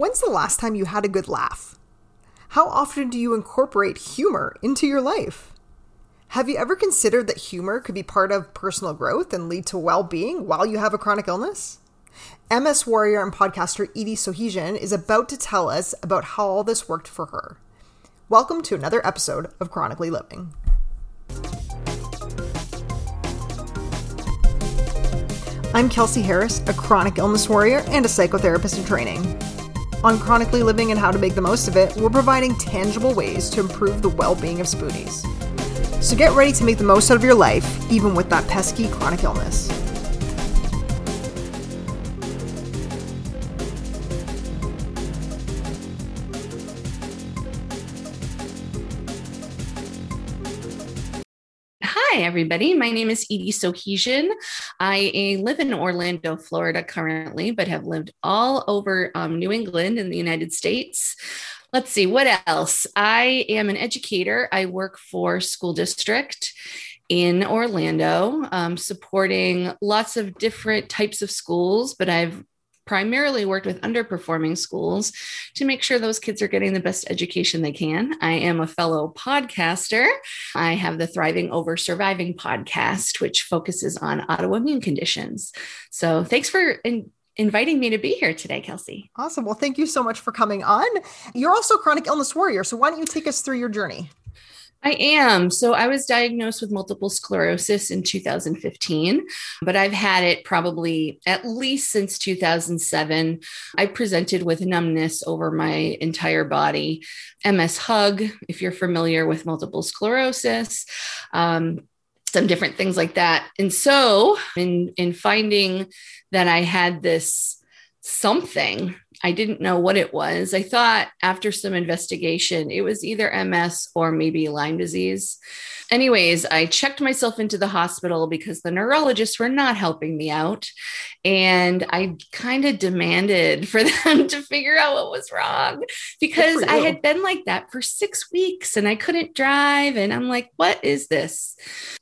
When's the last time you had a good laugh? How often do you incorporate humor into your life? Have you ever considered that humor could be part of personal growth and lead to well-being while you have a chronic illness? MS Warrior and podcaster Edie Sohigian is about to tell us about how all this worked for her. Welcome to another episode of Chronically Living. I'm Kelsey Harris, a chronic illness warrior and a psychotherapist in training. On Chronically Living and How to Make the Most of It, we're providing tangible ways to improve the well-being of Spoonies. So get ready to make the most out of your life, even with that pesky chronic illness. Hi, everybody. My name is Edie Sohigian. I live in Orlando, Florida currently, but have lived all over New England and the United States. Let's see, what else? I am an educator. I work for school district in Orlando, supporting lots of different types of schools, but I've primarily worked with underperforming schools to make sure those kids are getting the best education they can. I am a fellow podcaster. I have the Thriving Over Surviving podcast, which focuses on autoimmune conditions. So thanks for inviting me to be here today, Kelsey. Awesome. Well, thank you so much for coming on. You're also a chronic illness warrior. So why don't you take us through your journey? I am. So I was diagnosed with multiple sclerosis in 2015, but I've had it probably at least since 2007. I presented with numbness over my entire body, MS hug, if you're familiar with multiple sclerosis, some different things like that. And so in finding that I had this something, I didn't know what it was. I thought after some investigation, it was either MS or maybe Lyme disease. Anyways, I checked myself into the hospital because the neurologists were not helping me out. And I kind of demanded for them to figure out what was wrong because I had been like that for 6 weeks and I couldn't drive. And I'm like, what is this?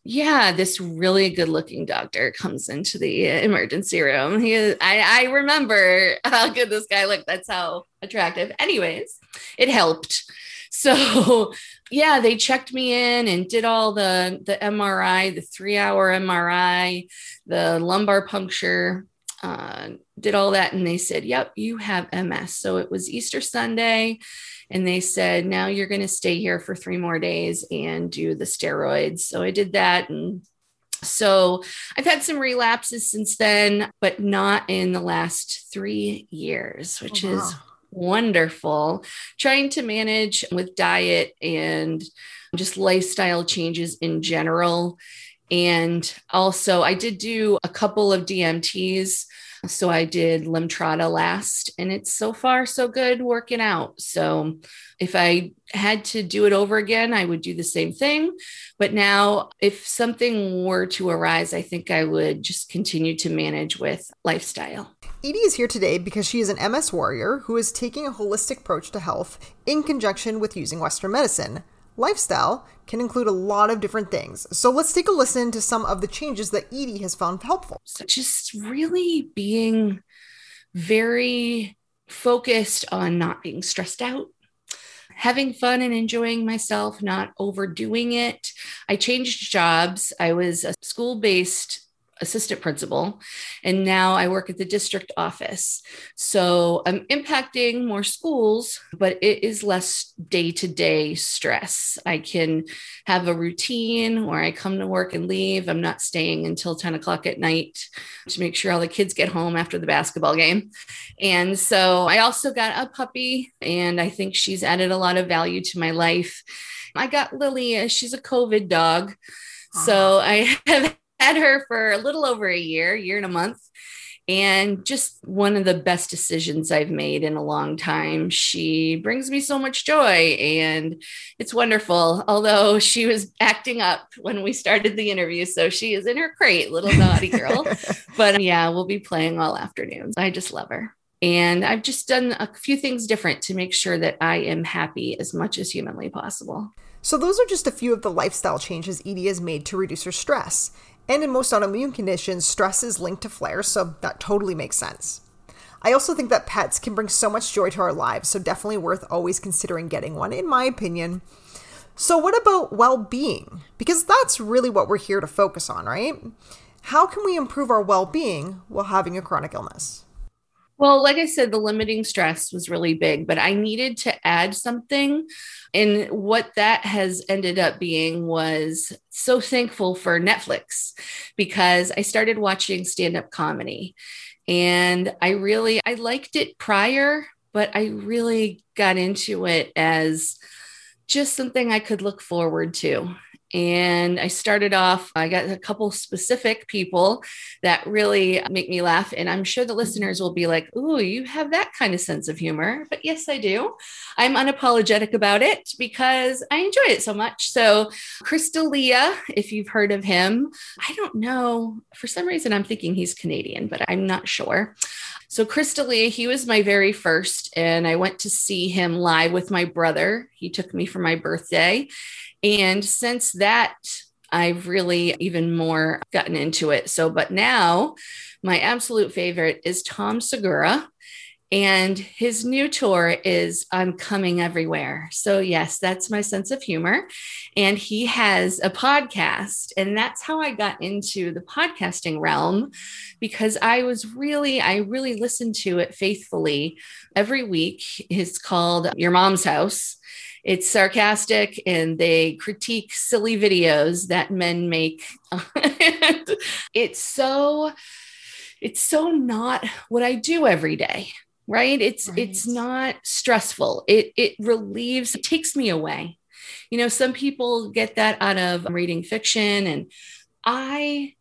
Yeah, this really good looking doctor comes into the emergency room. I remember how good this guy looked. That's how attractive. Anyways, it helped. So yeah, they checked me in and did all the MRI, the 3-hour MRI, the lumbar puncture, did all that. And they said, yep, you have MS. So it was Easter Sunday. And they said, now you're going to stay here for 3 more days and do the steroids. So I did that. And so I've had some relapses since then, but not in the last 3 years, which is wonderful. Trying to manage with diet and just lifestyle changes in general. And also I did do a couple of DMTs. So I did Lemtrada last, and it's so far so good working out. So if I had to do it over again, I would do the same thing. But now if something were to arise, I think I would just continue to manage with lifestyle. Edie is here today because she is an MS warrior who is taking a holistic approach to health in conjunction with using Western medicine. Lifestyle can include a lot of different things. So let's take a listen to some of the changes that Edie has found helpful. So just really being very focused on not being stressed out, having fun and enjoying myself, not overdoing it. I changed jobs. I was a school-based assistant principal, and now I work at the district office. So I'm impacting more schools, but it is less day-to-day stress. I can have a routine where I come to work and leave. I'm not staying until 10 o'clock at night to make sure all the kids get home after the basketball game. And so I also got a puppy, and I think she's added a lot of value to my life. I got Lily. She's a COVID dog. So I have had her for a little over a year and a month, and just one of the best decisions I've made in a long time. She brings me so much joy, and it's wonderful, although she was acting up when we started the interview. So she is in her crate, little naughty girl. But yeah, we'll be playing all afternoon. I just love her. And I've just done a few things different to make sure that I am happy as much as humanly possible. So those are just a few of the lifestyle changes Edie has made to reduce her stress. And in most autoimmune conditions, stress is linked to flares, so that totally makes sense. I also think that pets can bring so much joy to our lives, so definitely worth always considering getting one, in my opinion. So what about well-being? Because that's really what we're here to focus on, right? How can we improve our well-being while having a chronic illness? Well, like I said, the limiting stress was really big, but I needed to add something. And what that has ended up being was so thankful for Netflix, because I started watching stand-up comedy. And I liked it prior, but I really got into it as just something I could look forward to. And I started off, I got a couple specific people that really make me laugh. And I'm sure the listeners will be like, "Ooh, you have that kind of sense of humor." But yes, I do. I'm unapologetic about it because I enjoy it so much. So Chris D'Elia, if you've heard of him, I don't know. For some reason, I'm thinking he's Canadian, but I'm not sure. So Chris D'Elia, he was my very first, and I went to see him live with my brother. He took me for my birthday. And since that, I've really even more gotten into it. So, but now my absolute favorite is Tom Segura, and his new tour is I'm Coming Everywhere. So yes, that's my sense of humor. And he has a podcast, and that's how I got into the podcasting realm, because I really listened to it faithfully every week. It's called Your Mom's House. It's sarcastic, and they critique silly videos that men make. It's so not what I do every day, right? It's not stressful. It relieves, it takes me away. You know, some people get that out of reading fiction, and I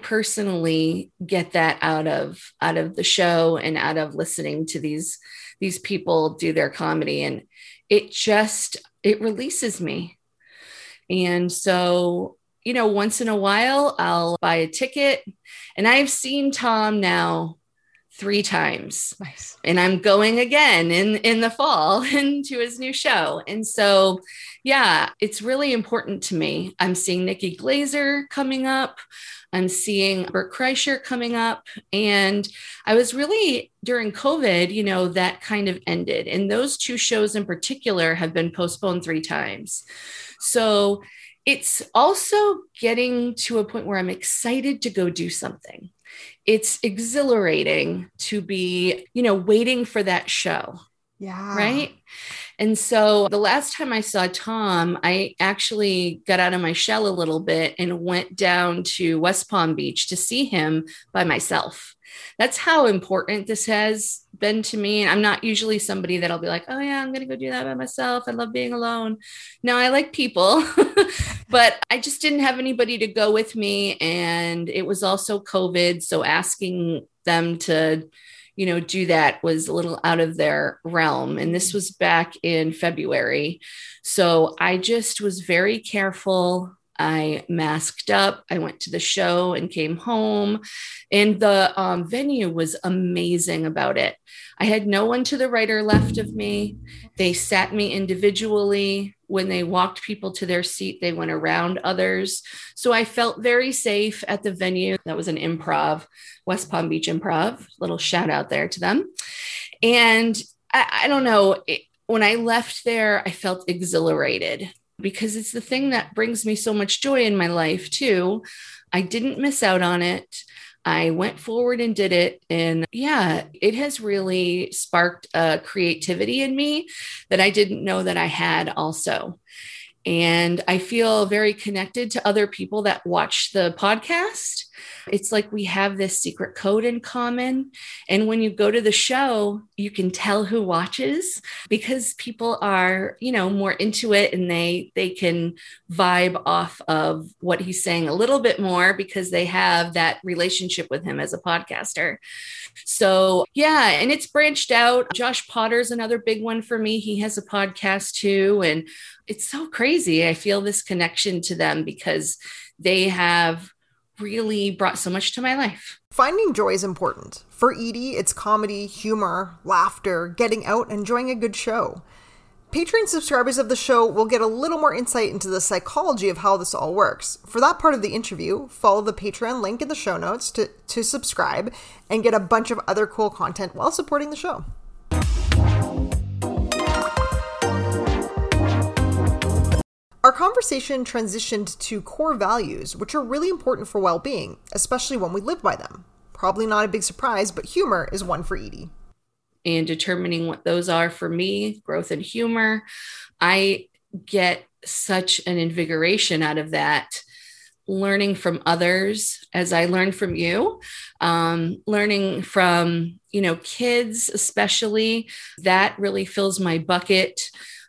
personally get that out of the show and out of listening to these people do their comedy, and it releases me. And so, you know, once in a while I'll buy a ticket, and I've seen Tom now 3 times. Nice. And I'm going again in the fall into his new show. And so, yeah, it's really important to me. I'm seeing Nikki Glaser coming up. I'm seeing Bert Kreischer coming up. And I was really, during COVID, you know, that kind of ended. And those 2 shows in particular have been postponed 3 times. So it's also getting to a point where I'm excited to go do something. It's exhilarating to be, you know, waiting for that show. Yeah. Right. And so the last time I saw Tom, I actually got out of my shell a little bit and went down to West Palm Beach to see him by myself. That's how important this has been to me. And I'm not usually somebody that'll be like, "Oh yeah, I'm going to go do that by myself. I love being alone." No, I like people, but I just didn't have anybody to go with me. And it was also COVID. So asking them to, you know, do that was a little out of their realm. And this was back in February. So I just was very careful. I masked up. I went to the show and came home, and the venue was amazing about it. I had no one to the right or left of me. They sat me individually. When they walked people to their seat, they went around others. So I felt very safe at the venue. That was an improv, West Palm Beach Improv, little shout out there to them. And I don't know, when I left there, I felt exhilarated, because it's the thing that brings me so much joy in my life too. I didn't miss out on it. I went forward and did it. And yeah, it has really sparked a creativity in me that I didn't know that I had also. And I feel very connected to other people that watch the podcast. It's like we have this secret code in common. And when you go to the show, you can tell who watches, because people are, you know, more into it, and they can vibe off of what he's saying a little bit more because they have that relationship with him as a podcaster. So yeah, and it's branched out. Josh Potter's another big one for me. He has a podcast too. And it's so crazy. I feel this connection to them because they have really brought so much to my life. Finding joy is important. For Edie, it's comedy, humor, laughter, getting out, enjoying a good show. Patreon subscribers of the show will get a little more insight into the psychology of how this all works. For that part of the interview, follow the Patreon link in the show notes to subscribe and get a bunch of other cool content while supporting the show. Our conversation transitioned to core values, which are really important for well-being, especially when we live by them. Probably not a big surprise, but humor is one for Edie. And determining what those are for me, growth and humor. I get such an invigoration out of that. Learning from others as I learn from you, learning from, kids, especially, that really fills my bucket.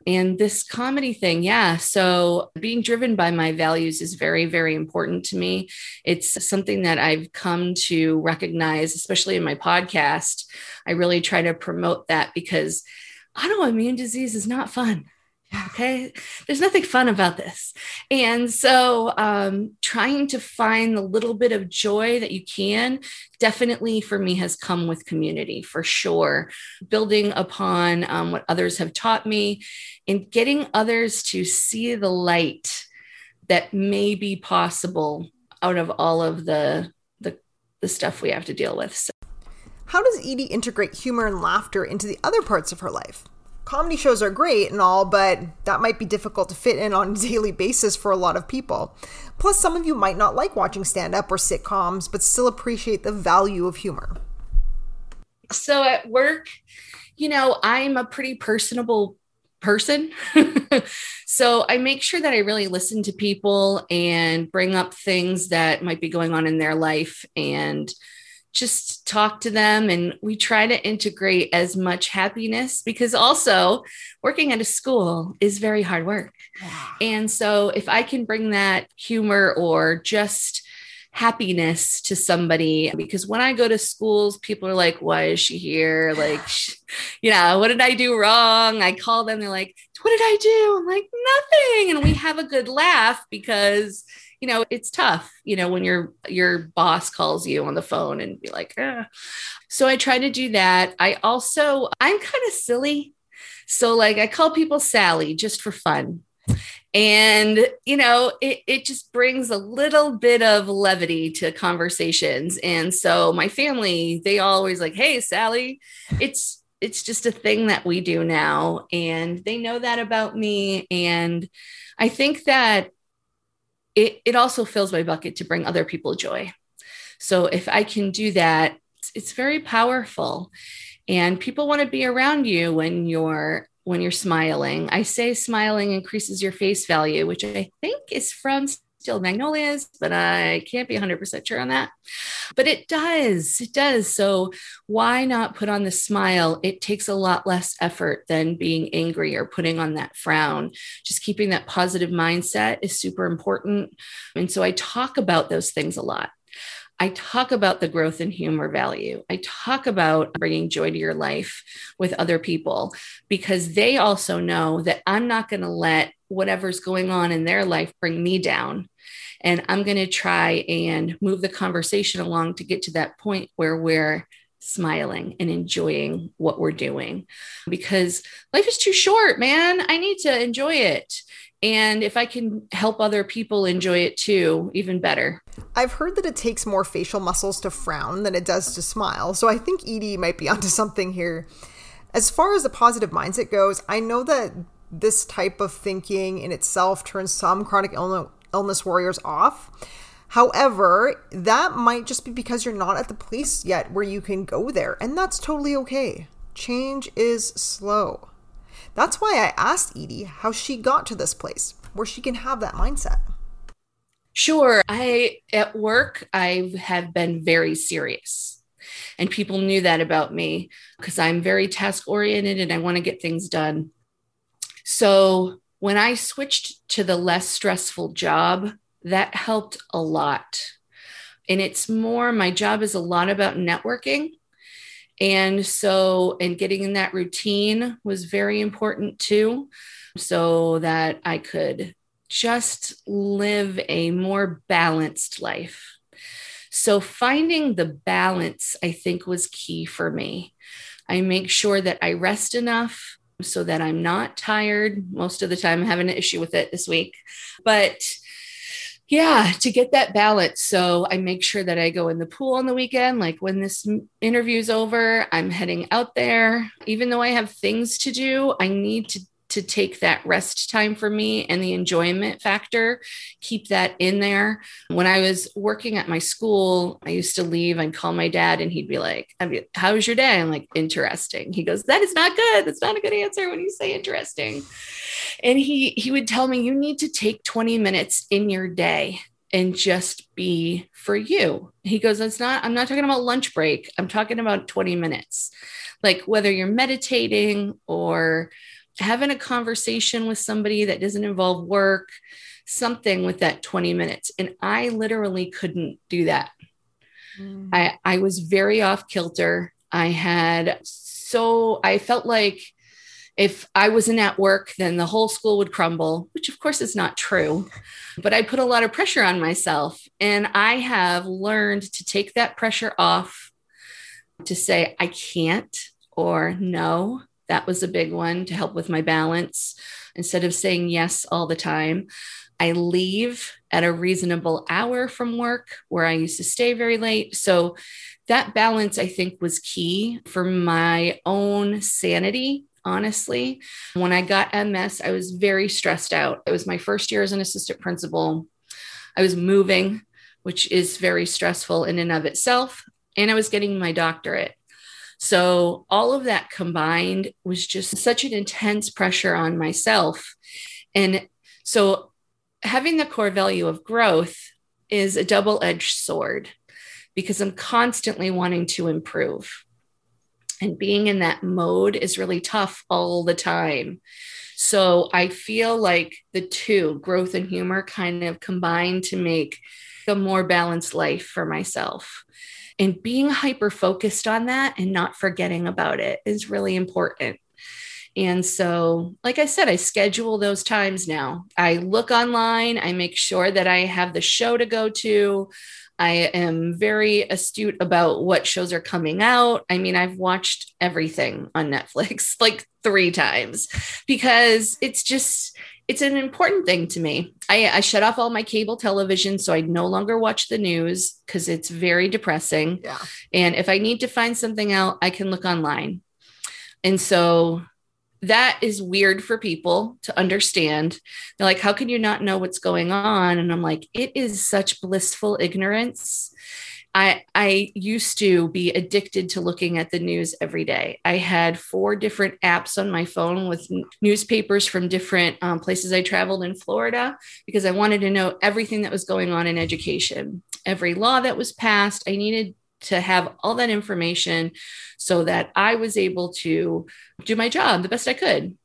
And this comedy thing. Yeah. So being driven by my values is very, very important to me. It's something that I've come to recognize, especially in my podcast. I really try to promote that because autoimmune disease is not fun. Okay. There's nothing fun about this. And so trying to find the little bit of joy that you can, definitely for me has come with community for sure. Building upon what others have taught me and getting others to see the light that may be possible out of all of the stuff we have to deal with. So. How does Edie integrate humor and laughter into the other parts of her life? Comedy shows are great and all, but that might be difficult to fit in on a daily basis for a lot of people. Plus, some of you might not like watching stand-up or sitcoms, but still appreciate the value of humor. So at work, I'm a pretty personable person. So I make sure that I really listen to people and bring up things that might be going on in their life and just talk to them. And we try to integrate as much happiness because also working at a school is very hard work. Yeah. And so if I can bring that humor or just happiness to somebody, because when I go to schools, people are like, why is she here? Like, what did I do wrong? I call them. They're like, what did I do? I'm like, nothing. And we have a good laugh because it's tough, when your boss calls you on the phone and be like, ah. So I try to do that. I'm kind of silly. So I call people Sally just for fun. And, it just brings a little bit of levity to conversations. And so my family, they always like, hey, Sally, it's just a thing that we do now. And they know that about me. And I think that it also fills my bucket to bring other people joy. So if I can do that, it's very powerful. And people want to be around you when you're smiling. I say smiling increases your face value, which I think is from Still Magnolias, but I can't be 100% sure on that. But it does. So why not put on the smile? It takes a lot less effort than being angry or putting on that frown. Just keeping that positive mindset is super important. And so I talk about those things a lot. I talk about the growth and humor value. I talk about bringing joy to your life with other people because they also know that I'm not going to let whatever's going on in their life bring me down. And I'm going to try and move the conversation along to get to that point where we're smiling and enjoying what we're doing because life is too short, man. I need to enjoy it. And if I can help other people enjoy it too, even better. I've heard that it takes more facial muscles to frown than it does to smile. So I think Edie might be onto something here. As far as the positive mindset goes, I know that this type of thinking in itself turns some chronic illness warriors off. However, that might just be because you're not at the place yet where you can go there. And that's totally okay. Change is slow. That's why I asked Edie how she got to this place where she can have that mindset. Sure. At work, I have been very serious and people knew that about me because I'm very task oriented and I want to get things done. So when I switched to the less stressful job, that helped a lot. And my job is a lot about networking. And getting in that routine was very important too, so that I could just live a more balanced life. So finding the balance, I think, was key for me. I make sure that I rest enough. so that I'm not tired. Most of the time I'm having an issue with it this week, but yeah, to get that balance. So I make sure that I go in the pool on the weekend. Like when this interview's over, I'm heading out there. Even though I have things to do, I need to take that rest time for me and the enjoyment factor, keep that in there. When I was working at my school, I used to leave. I'd call my dad and he'd be like, how was your day? I'm like, interesting. He goes, that is not good. That's not a good answer when you say interesting. And he would tell me, you need to take 20 minutes in your day and just be for you. He goes, I'm not talking about lunch break. I'm talking about 20 minutes. Like whether you're meditating or having a conversation with somebody that doesn't involve work, something with that 20 minutes. And I literally couldn't do that. I was very off kilter. I felt like if I wasn't at work, then the whole school would crumble, which of course is not true, but I put a lot of pressure on myself. And I have learned to take that pressure off, to say, I can't, or no. That was a big one to help with my balance. Instead of saying yes all the time, I leave at a reasonable hour from work, where I used to stay very late. So that balance, I think, was key for my own sanity. Honestly, when I got MS, I was very stressed out. It was my first year as an assistant principal. I was moving, which is very stressful in and of itself. And I was getting my doctorate. So all of that combined was just such an intense pressure on myself. And so having the core value of growth is a double-edged sword, because I'm constantly wanting to improve. And being in that mode is really tough all the time. So I feel like the two, growth and humor, kind of combine to make a more balanced life for myself. And being hyper-focused on that and not forgetting about it is really important. And so, like I said, I schedule those times now. I look online. I make sure that I have the show to go to. I am very astute about what shows are coming out. I mean, I've watched everything on Netflix like 3 times, because it's an important thing to me. I shut off all my cable television, so I no longer watch the news because it's very depressing. Yeah. And if I need to find something out, I can look online. And so that is weird for people to understand. They're like, how can you not know what's going on? And I'm like, it is such blissful ignorance. I used to be addicted to looking at the news every day. I had 4 different apps on my phone with newspapers from different places I traveled in Florida, because I wanted to know everything that was going on in education. Every law that was passed, I needed to have all that information so that I was able to do my job the best I could.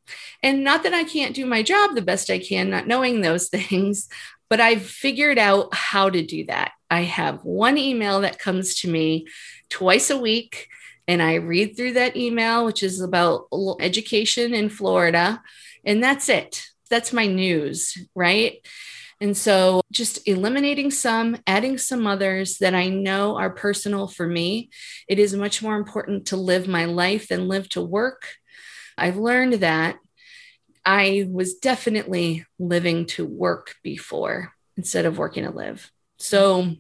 And not that I can't do my job the best I can, not knowing those things, but I've figured out how to do that. I have one email that comes to me twice a week, and I read through that email, which is about education in Florida. And that's it. That's my news, right? And so just eliminating some, adding some others that I know are personal for me. It is much more important to live my life than live to work. I've learned that. I was definitely living to work before instead of working to live. So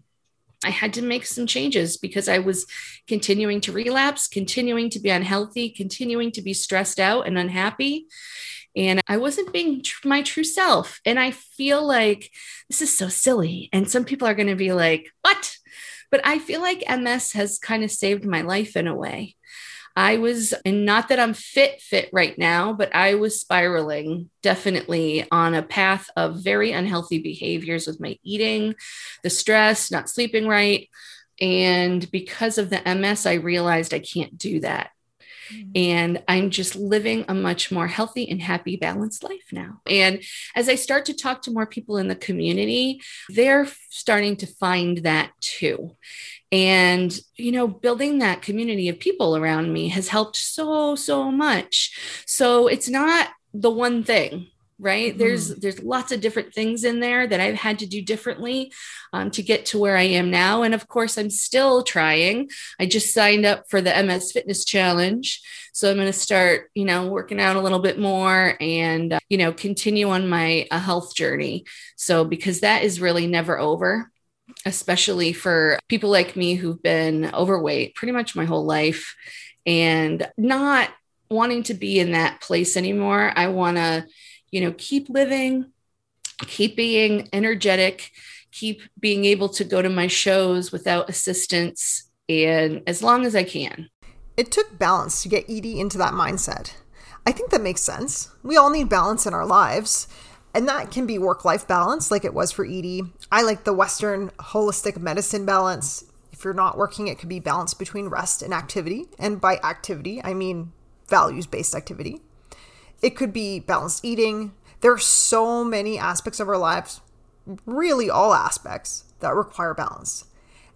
I had to make some changes, because I was continuing to relapse, continuing to be unhealthy, continuing to be stressed out and unhappy. And I wasn't being my true self. And I feel like this is so silly. And some people are going to be like, what? But I feel like MS has kind of saved my life in a way. And not that I'm fit right now, but I was spiraling definitely on a path of very unhealthy behaviors with my eating, the stress, not sleeping right. And because of the MS, I realized I can't do that. Mm-hmm. And I'm just living a much more healthy and happy, balanced life now. And as I start to talk to more people in the community, they're starting to find that too. And, building that community of people around me has helped so much. So it's not the one thing. right? Mm-hmm. There's lots of different things in there that I've had to do differently to get to where I am now. And of course, I'm still trying. I just signed up for the MS Fitness Challenge. So I'm going to start, working out a little bit more and, continue on my health journey. So because that is really never over, especially for people like me who've been overweight pretty much my whole life and not wanting to be in that place anymore. I want to, keep living, keep being energetic, keep being able to go to my shows without assistance, and as long as I can. It took balance to get Edie into that mindset. I think that makes sense. We all need balance in our lives. And that can be work-life balance like it was for Edie. I like the Western holistic medicine balance. If you're not working, it could be balance between rest and activity. And by activity, I mean values-based activity. It could be balanced eating. There are so many aspects of our lives, really all aspects, that require balance.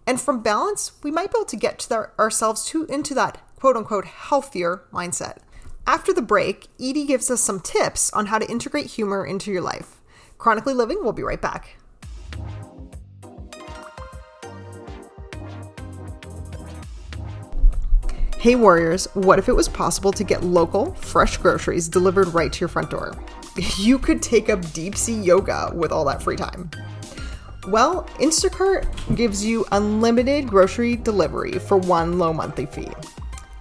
And from balance, we might be able to get to ourselves into that quote-unquote healthier mindset. After the break, Edie gives us some tips on how to integrate humor into your life. Chronically Living, we'll be right back. Hey Warriors, what if it was possible to get local, fresh groceries delivered right to your front door? You could take up deep-sea yoga with all that free time. Well, Instacart gives you unlimited grocery delivery for one low monthly fee.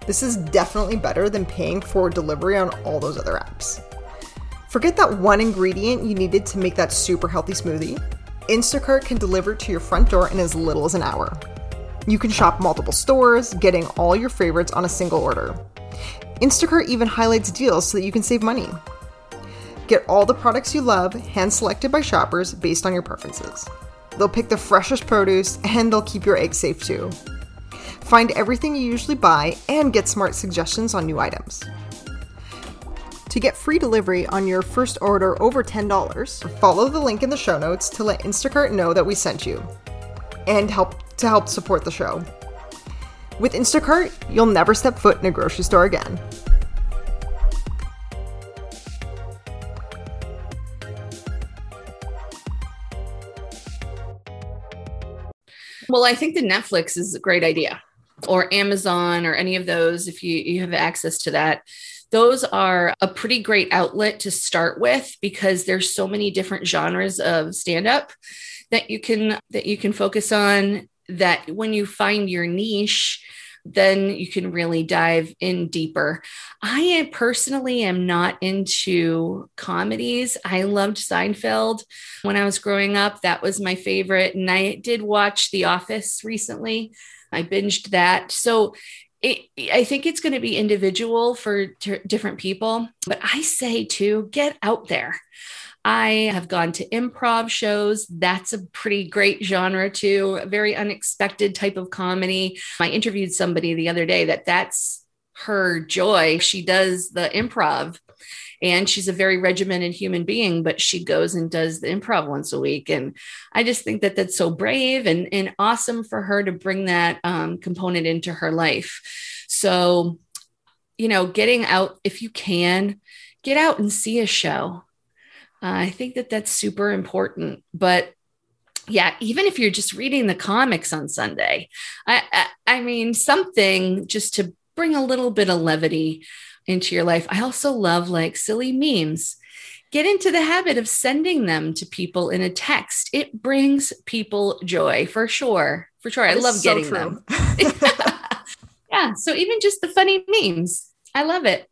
This is definitely better than paying for delivery on all those other apps. Forget that one ingredient you needed to make that super healthy smoothie. Instacart can deliver to your front door in as little as an hour. You can shop multiple stores, getting all your favorites on a single order. Instacart even highlights deals so that you can save money. Get all the products you love, hand-selected by shoppers based on your preferences. They'll pick the freshest produce and they'll keep your eggs safe too. Find everything you usually buy and get smart suggestions on new items. To get free delivery on your first order over $10, follow the link in the show notes to let Instacart know that we sent you and help support the show. With Instacart, you'll never step foot in a grocery store again. Well, I think the Netflix is a great idea. Or Amazon or any of those, if you have access to that. Those are a pretty great outlet to start with because there's so many different genres of stand-up that you can focus on, that when you find your niche, then you can really dive in deeper. I personally am not into comedies. I loved Seinfeld when I was growing up. That was my favorite. And I did watch The Office recently. I binged that. So I think it's going to be individual for different people. But I say to get out there. I have gone to improv shows. That's a pretty great genre too, a very unexpected type of comedy. I interviewed somebody the other day that's her joy. She does the improv and she's a very regimented human being, but she goes and does the improv once a week. And I just think that that's so brave and awesome for her to bring that component into her life. So, getting out, if you can, get out and see a show. I think that that's super important. But yeah, even if you're just reading the comics on Sunday, I mean, something just to bring a little bit of levity into your life. I also love silly memes. Get into the habit of sending them to people in a text. It brings people joy for sure. For sure. I love getting them. Yeah. So even just the funny memes, I love it.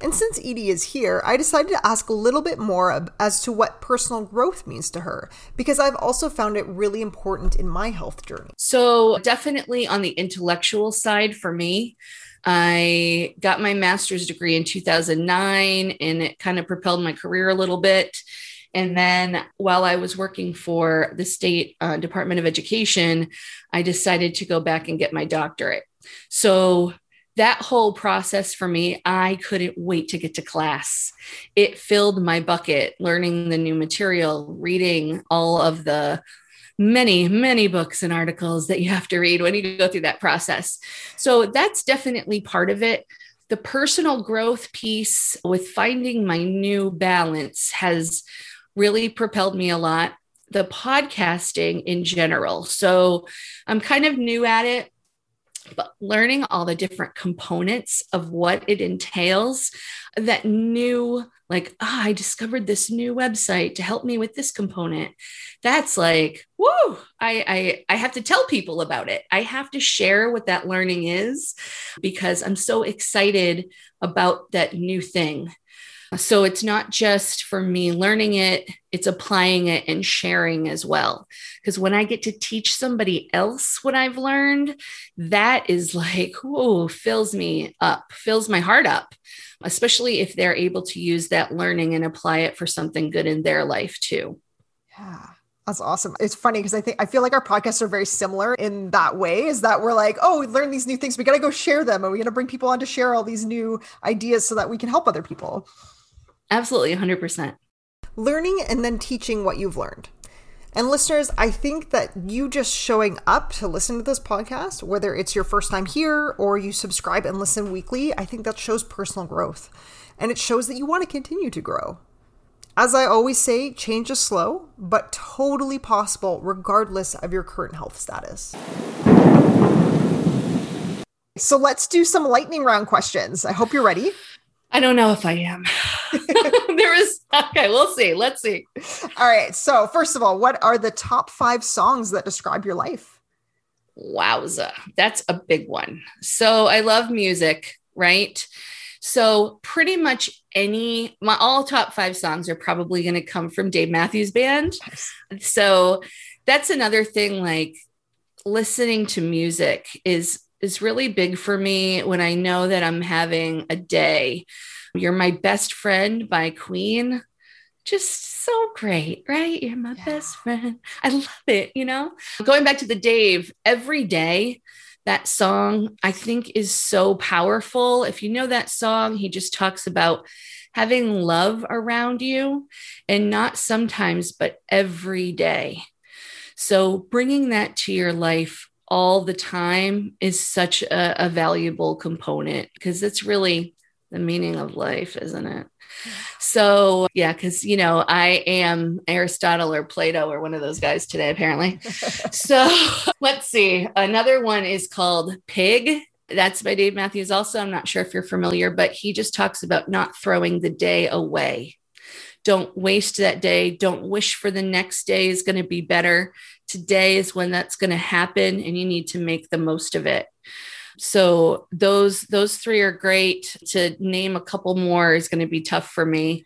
And since Edie is here, I decided to ask a little bit more as to what personal growth means to her, because I've also found it really important in my health journey. So definitely on the intellectual side for me, I got my master's degree in 2009 and it kind of propelled my career a little bit. And then while I was working for the state Department of Education, I decided to go back and get my doctorate. So that whole process for me, I couldn't wait to get to class. It filled my bucket, learning the new material, reading all of the many, many books and articles that you have to read when you go through that process. So that's definitely part of it. the personal growth piece with finding my new balance has really propelled me a lot. The podcasting in general. So I'm kind of new at it, but learning all the different components of what it entails, that new, like, I discovered this new website to help me with this component. That's like, woo, I have to tell people about it. I have to share what that learning is because I'm so excited about that new thing. So it's not just for me learning it, it's applying it and sharing as well. Because when I get to teach somebody else what I've learned, that is like, whoa, fills me up, fills my heart up, especially if they're able to use that learning and apply it for something good in their life too. Yeah. That's awesome. It's funny because I feel like our podcasts are very similar in that way, is that we're like, oh, we learn these new things. We got to go share them. And we're going to bring people on to share all these new ideas so that we can help other people. Absolutely. 100%. Learning and then teaching what you've learned. And listeners, I think that you just showing up to listen to this podcast, whether it's your first time here or you subscribe and listen weekly, I think that shows personal growth. And it shows that you want to continue to grow. As I always say, change is slow, but totally possible regardless of your current health status. So let's do some lightning round questions. I hope you're ready. I don't know if I am. Okay, we'll see. Let's see. All right. So first of all, what are the top 5 songs that describe your life? Wowza. That's a big one. So I love music, right? So pretty much all top 5 songs are probably going to come from Dave Matthews Band. Nice. So that's another thing, like listening to music is really big for me when I know that I'm having a day. You're My Best Friend by Queen. Just so great, right? You're my best friend. I love it, you know? Going back to the Dave, every day, that song I think is so powerful. If you know that song, he just talks about having love around you and not sometimes, but every day. So bringing that to your life all the time is such a valuable component because that's really the meaning of life, isn't it? So yeah, because, you know, I am Aristotle or Plato or one of those guys today, apparently. So let's see. Another one is called Pig. That's by Dave Matthews also. I'm not sure if you're familiar, but he just talks about not throwing the day away. Don't waste that day. Don't wish for the next day is going to be better. Today is when that's going to happen and you need to make the most of it. So those 3 are great. To name a couple more is going to be tough for me,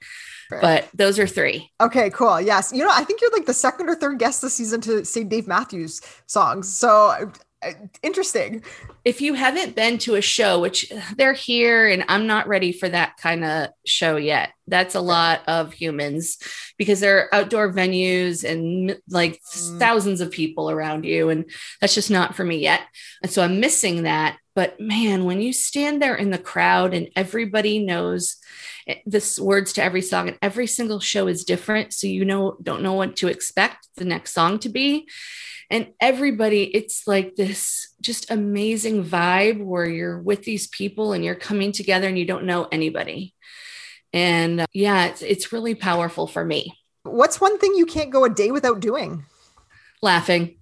but those are 3. Okay, cool. Yes. You know, I think you're like the second or third guest this season to say Dave Matthews songs. So interesting. If you haven't been to a show, which they're here and I'm not ready for that kind of show yet. That's a lot of humans because they're outdoor venues and like thousands of people around you. And that's just not for me yet. And so I'm missing that. But man, when you stand there in the crowd and everybody knows the words to every song and every single show is different. So, you know, don't know what to expect the next song to be. And everybody, it's like this just amazing vibe where you're with these people and you're coming together and you don't know anybody. And yeah, it's really powerful for me. What's one thing you can't go a day without doing? Laughing.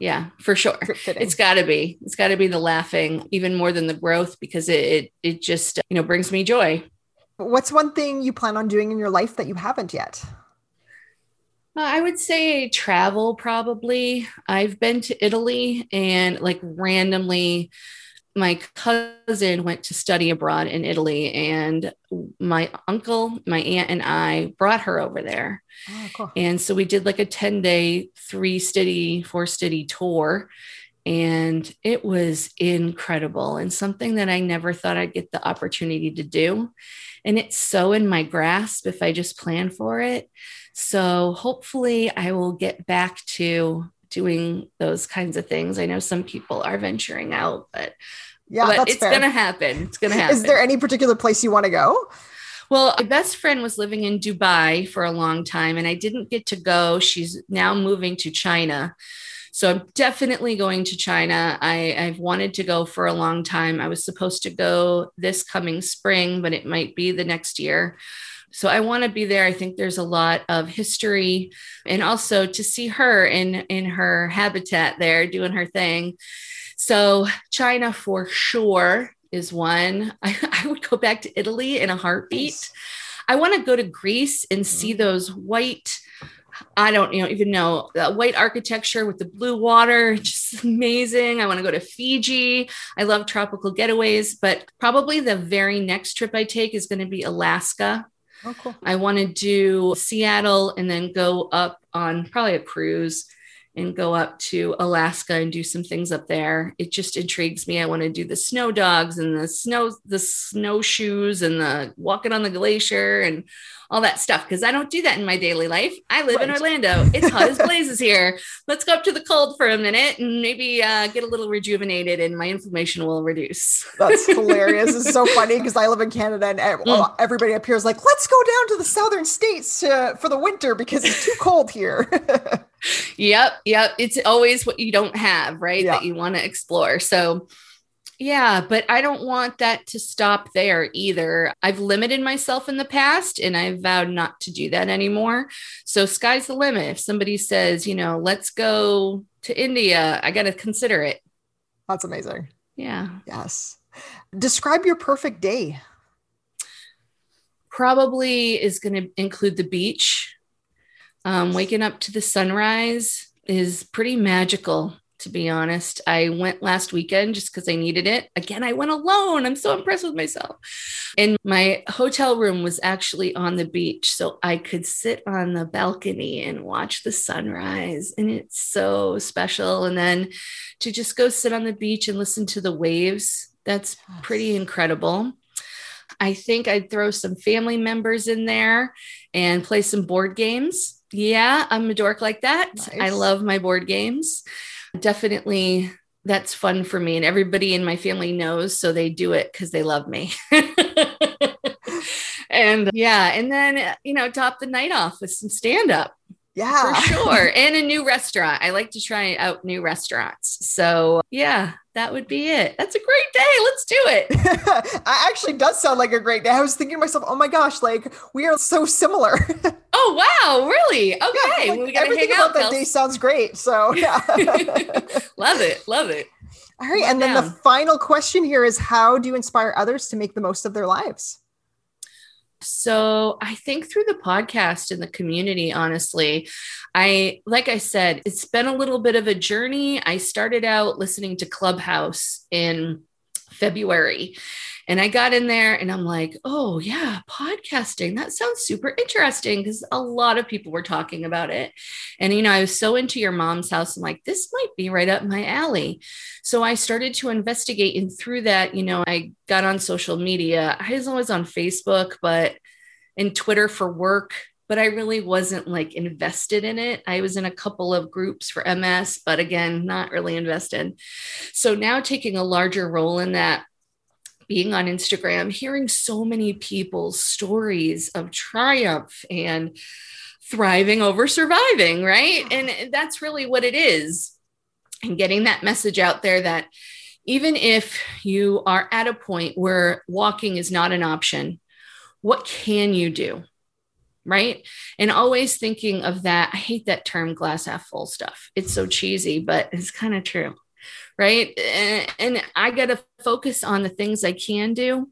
Yeah, for sure. It's got to be the laughing even more than the growth because it just, you know, brings me joy. What's one thing you plan on doing in your life that you haven't yet? I would say travel, probably. I've been to Italy and like randomly my cousin went to study abroad in Italy and my uncle, my aunt and I brought her over there. Oh, cool. And so we did like a 10-day 3-city, 4-city tour and it was incredible and something that I never thought I'd get the opportunity to do. And it's so in my grasp if I just plan for it. So hopefully I will get back to doing those kinds of things. I know some people are venturing out, but it's going to happen. It's going to happen. Is there any particular place you want to go? Well, my best friend was living in Dubai for a long time and I didn't get to go. She's now moving to China. So I'm definitely going to China. I've wanted to go for a long time. I was supposed to go this coming spring, but it might be the next year. So I want to be there. I think there's a lot of history, and also to see her in her habitat there doing her thing. So China for sure is one. I would go back to Italy in a heartbeat. Nice. I want to go to Greece and see those white, I don't even know, white architecture with the blue water, just amazing. I want to go to Fiji. I love tropical getaways, but probably the very next trip I take is going to be Alaska. Oh, cool. I want to do Seattle and then go up on probably a cruise and go up to Alaska and do some things up there. It just intrigues me. I want to do the snow dogs and the snowshoes and the walking on the glacier and all that stuff, because I don't do that in my daily life. I live in Orlando. It's hot as blazes here. Let's go up to the cold for a minute and maybe get a little rejuvenated and my inflammation will reduce. That's hilarious. It's so funny because I live in Canada and everybody up here is like, let's go down to the southern states for the winter because it's too cold here. Yep. It's always what you don't have, right? Yeah. That you want to explore. So yeah, but I don't want that to stop there either. I've limited myself in the past and I've vowed not to do that anymore. So sky's the limit. If somebody says, let's go to India, I got to consider it. That's amazing. Yeah. Yes. Describe your perfect day. Probably is going to include the beach. Waking up to the sunrise is pretty magical, to be honest. I went last weekend just because I needed it. Again, I went alone. I'm so impressed with myself. And my hotel room was actually on the beach, so I could sit on the balcony and watch the sunrise. And it's so special. And then to just go sit on the beach and listen to the waves, that's pretty incredible. I think I'd throw some family members in there and play some board games. Yeah, I'm a dork like that. Nice. I love my board games. Definitely, that's fun for me. And everybody in my family knows, so they do it because they love me. And yeah, and then, top the night off with some stand-up. Yeah, for sure. And a new restaurant. I like to try out new restaurants. So yeah, that would be it. That's a great day. Let's do it. It actually does sound like a great day. I was thinking to myself, oh my gosh, like we are so similar. Oh, wow. Really? Okay. Yeah, like, we gotta everything hang out, about that Kelsey. Day sounds great. So yeah. Love it. All right. And then the final question here is, how do you inspire others to make the most of their lives? So I think through the podcast and the community, honestly, like I said, it's been a little bit of a journey. I started out listening to Clubhouse in February and I got in there and I'm like, oh yeah, podcasting. That sounds super interesting because a lot of people were talking about it. And, I was so into Your Mom's House. I'm like, this might be right up my alley. So I started to investigate. And through that, I got on social media. I was always on Facebook, and Twitter for work, but I really wasn't like invested in it. I was in a couple of groups for MS, but again, not really invested. So now taking a larger role in that, being on Instagram, hearing so many people's stories of triumph and thriving over surviving, right? And that's really what it is. And getting that message out there that even if you are at a point where walking is not an option, what can you do? Right? And always thinking of that. I hate that term, glass half full stuff. It's so cheesy, but it's kind of true. Right. And I got to focus on the things I can do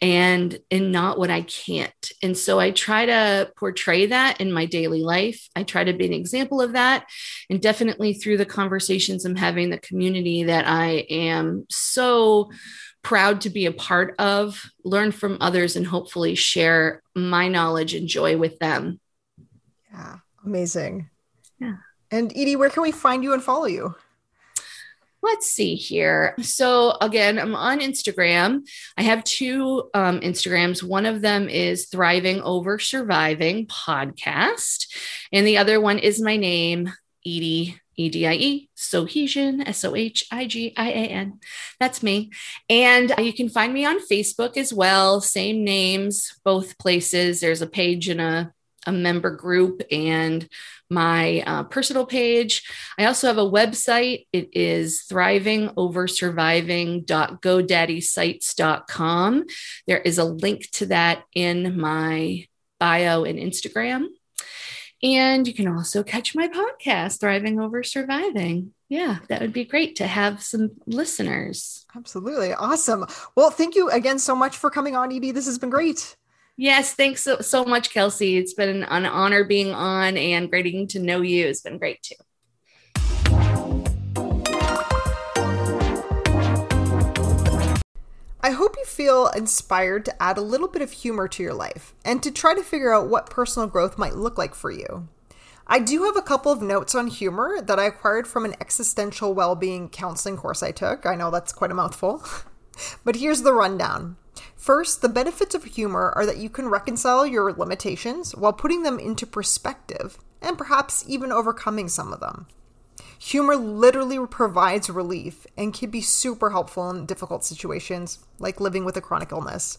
and not what I can't. And so I try to portray that in my daily life. I try to be an example of that. And definitely through the conversations I'm having, the community that I am so proud to be a part of, learn from others, and hopefully share my knowledge and joy with them. Yeah. Amazing. Yeah. And Edie, where can we find you and follow you? Let's see here. So again, I'm on Instagram. I have two Instagrams. One of them is Thriving Over Surviving Podcast. And the other one is my name, Edie, E-D-I-E, Sohigian, S-O-H-I-G-I-A-N. That's me. And you can find me on Facebook as well. Same names, both places. There's a page and a a member group and my personal page. I also have a website. It is thrivingoversurviving.godaddysites.com. There is a link to that in my bio and Instagram. And you can also catch my podcast, Thriving Over Surviving. Yeah, that would be great to have some listeners. Absolutely. Awesome. Well, thank you again so much for coming on, Edie. This has been great. Yes. Thanks so much, Kelsey. It's been an honor being on and getting to know you. It's been great too. I hope you feel inspired to add a little bit of humor to your life and to try to figure out what personal growth might look like for you. I do have a couple of notes on humor that I acquired from an existential well-being counseling course I took. I know that's quite a mouthful, but here's the rundown. First, the benefits of humor are that you can reconcile your limitations while putting them into perspective and perhaps even overcoming some of them. Humor literally provides relief and can be super helpful in difficult situations, like living with a chronic illness.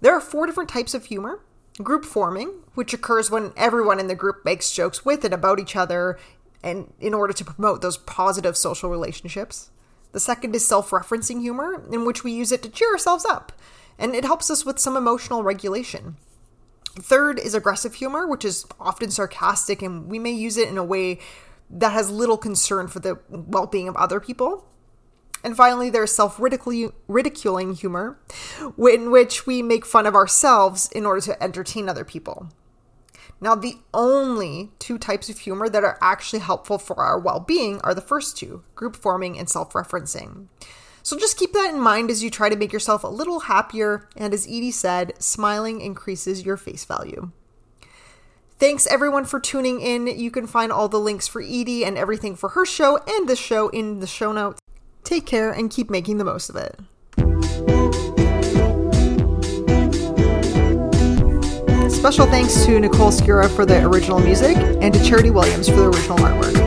There are 4 different types of humor. Group forming, which occurs when everyone in the group makes jokes with and about each other and in order to promote those positive social relationships. The second is self-referencing humor, in which we use it to cheer ourselves up, and it helps us with some emotional regulation. Third is aggressive humor, which is often sarcastic, and we may use it in a way that has little concern for the well-being of other people. And finally, there's self-ridiculing humor, in which we make fun of ourselves in order to entertain other people. Now, the only 2 types of humor that are actually helpful for our well-being are the first 2, group forming and self-referencing. So just keep that in mind as you try to make yourself a little happier. And as Edie said, smiling increases your face value. Thanks everyone for tuning in. You can find all the links for Edie and everything for her show and this show in the show notes. Take care and keep making the most of it. Special thanks to Nicole Segura for the original music and to Charity Williams for the original artwork.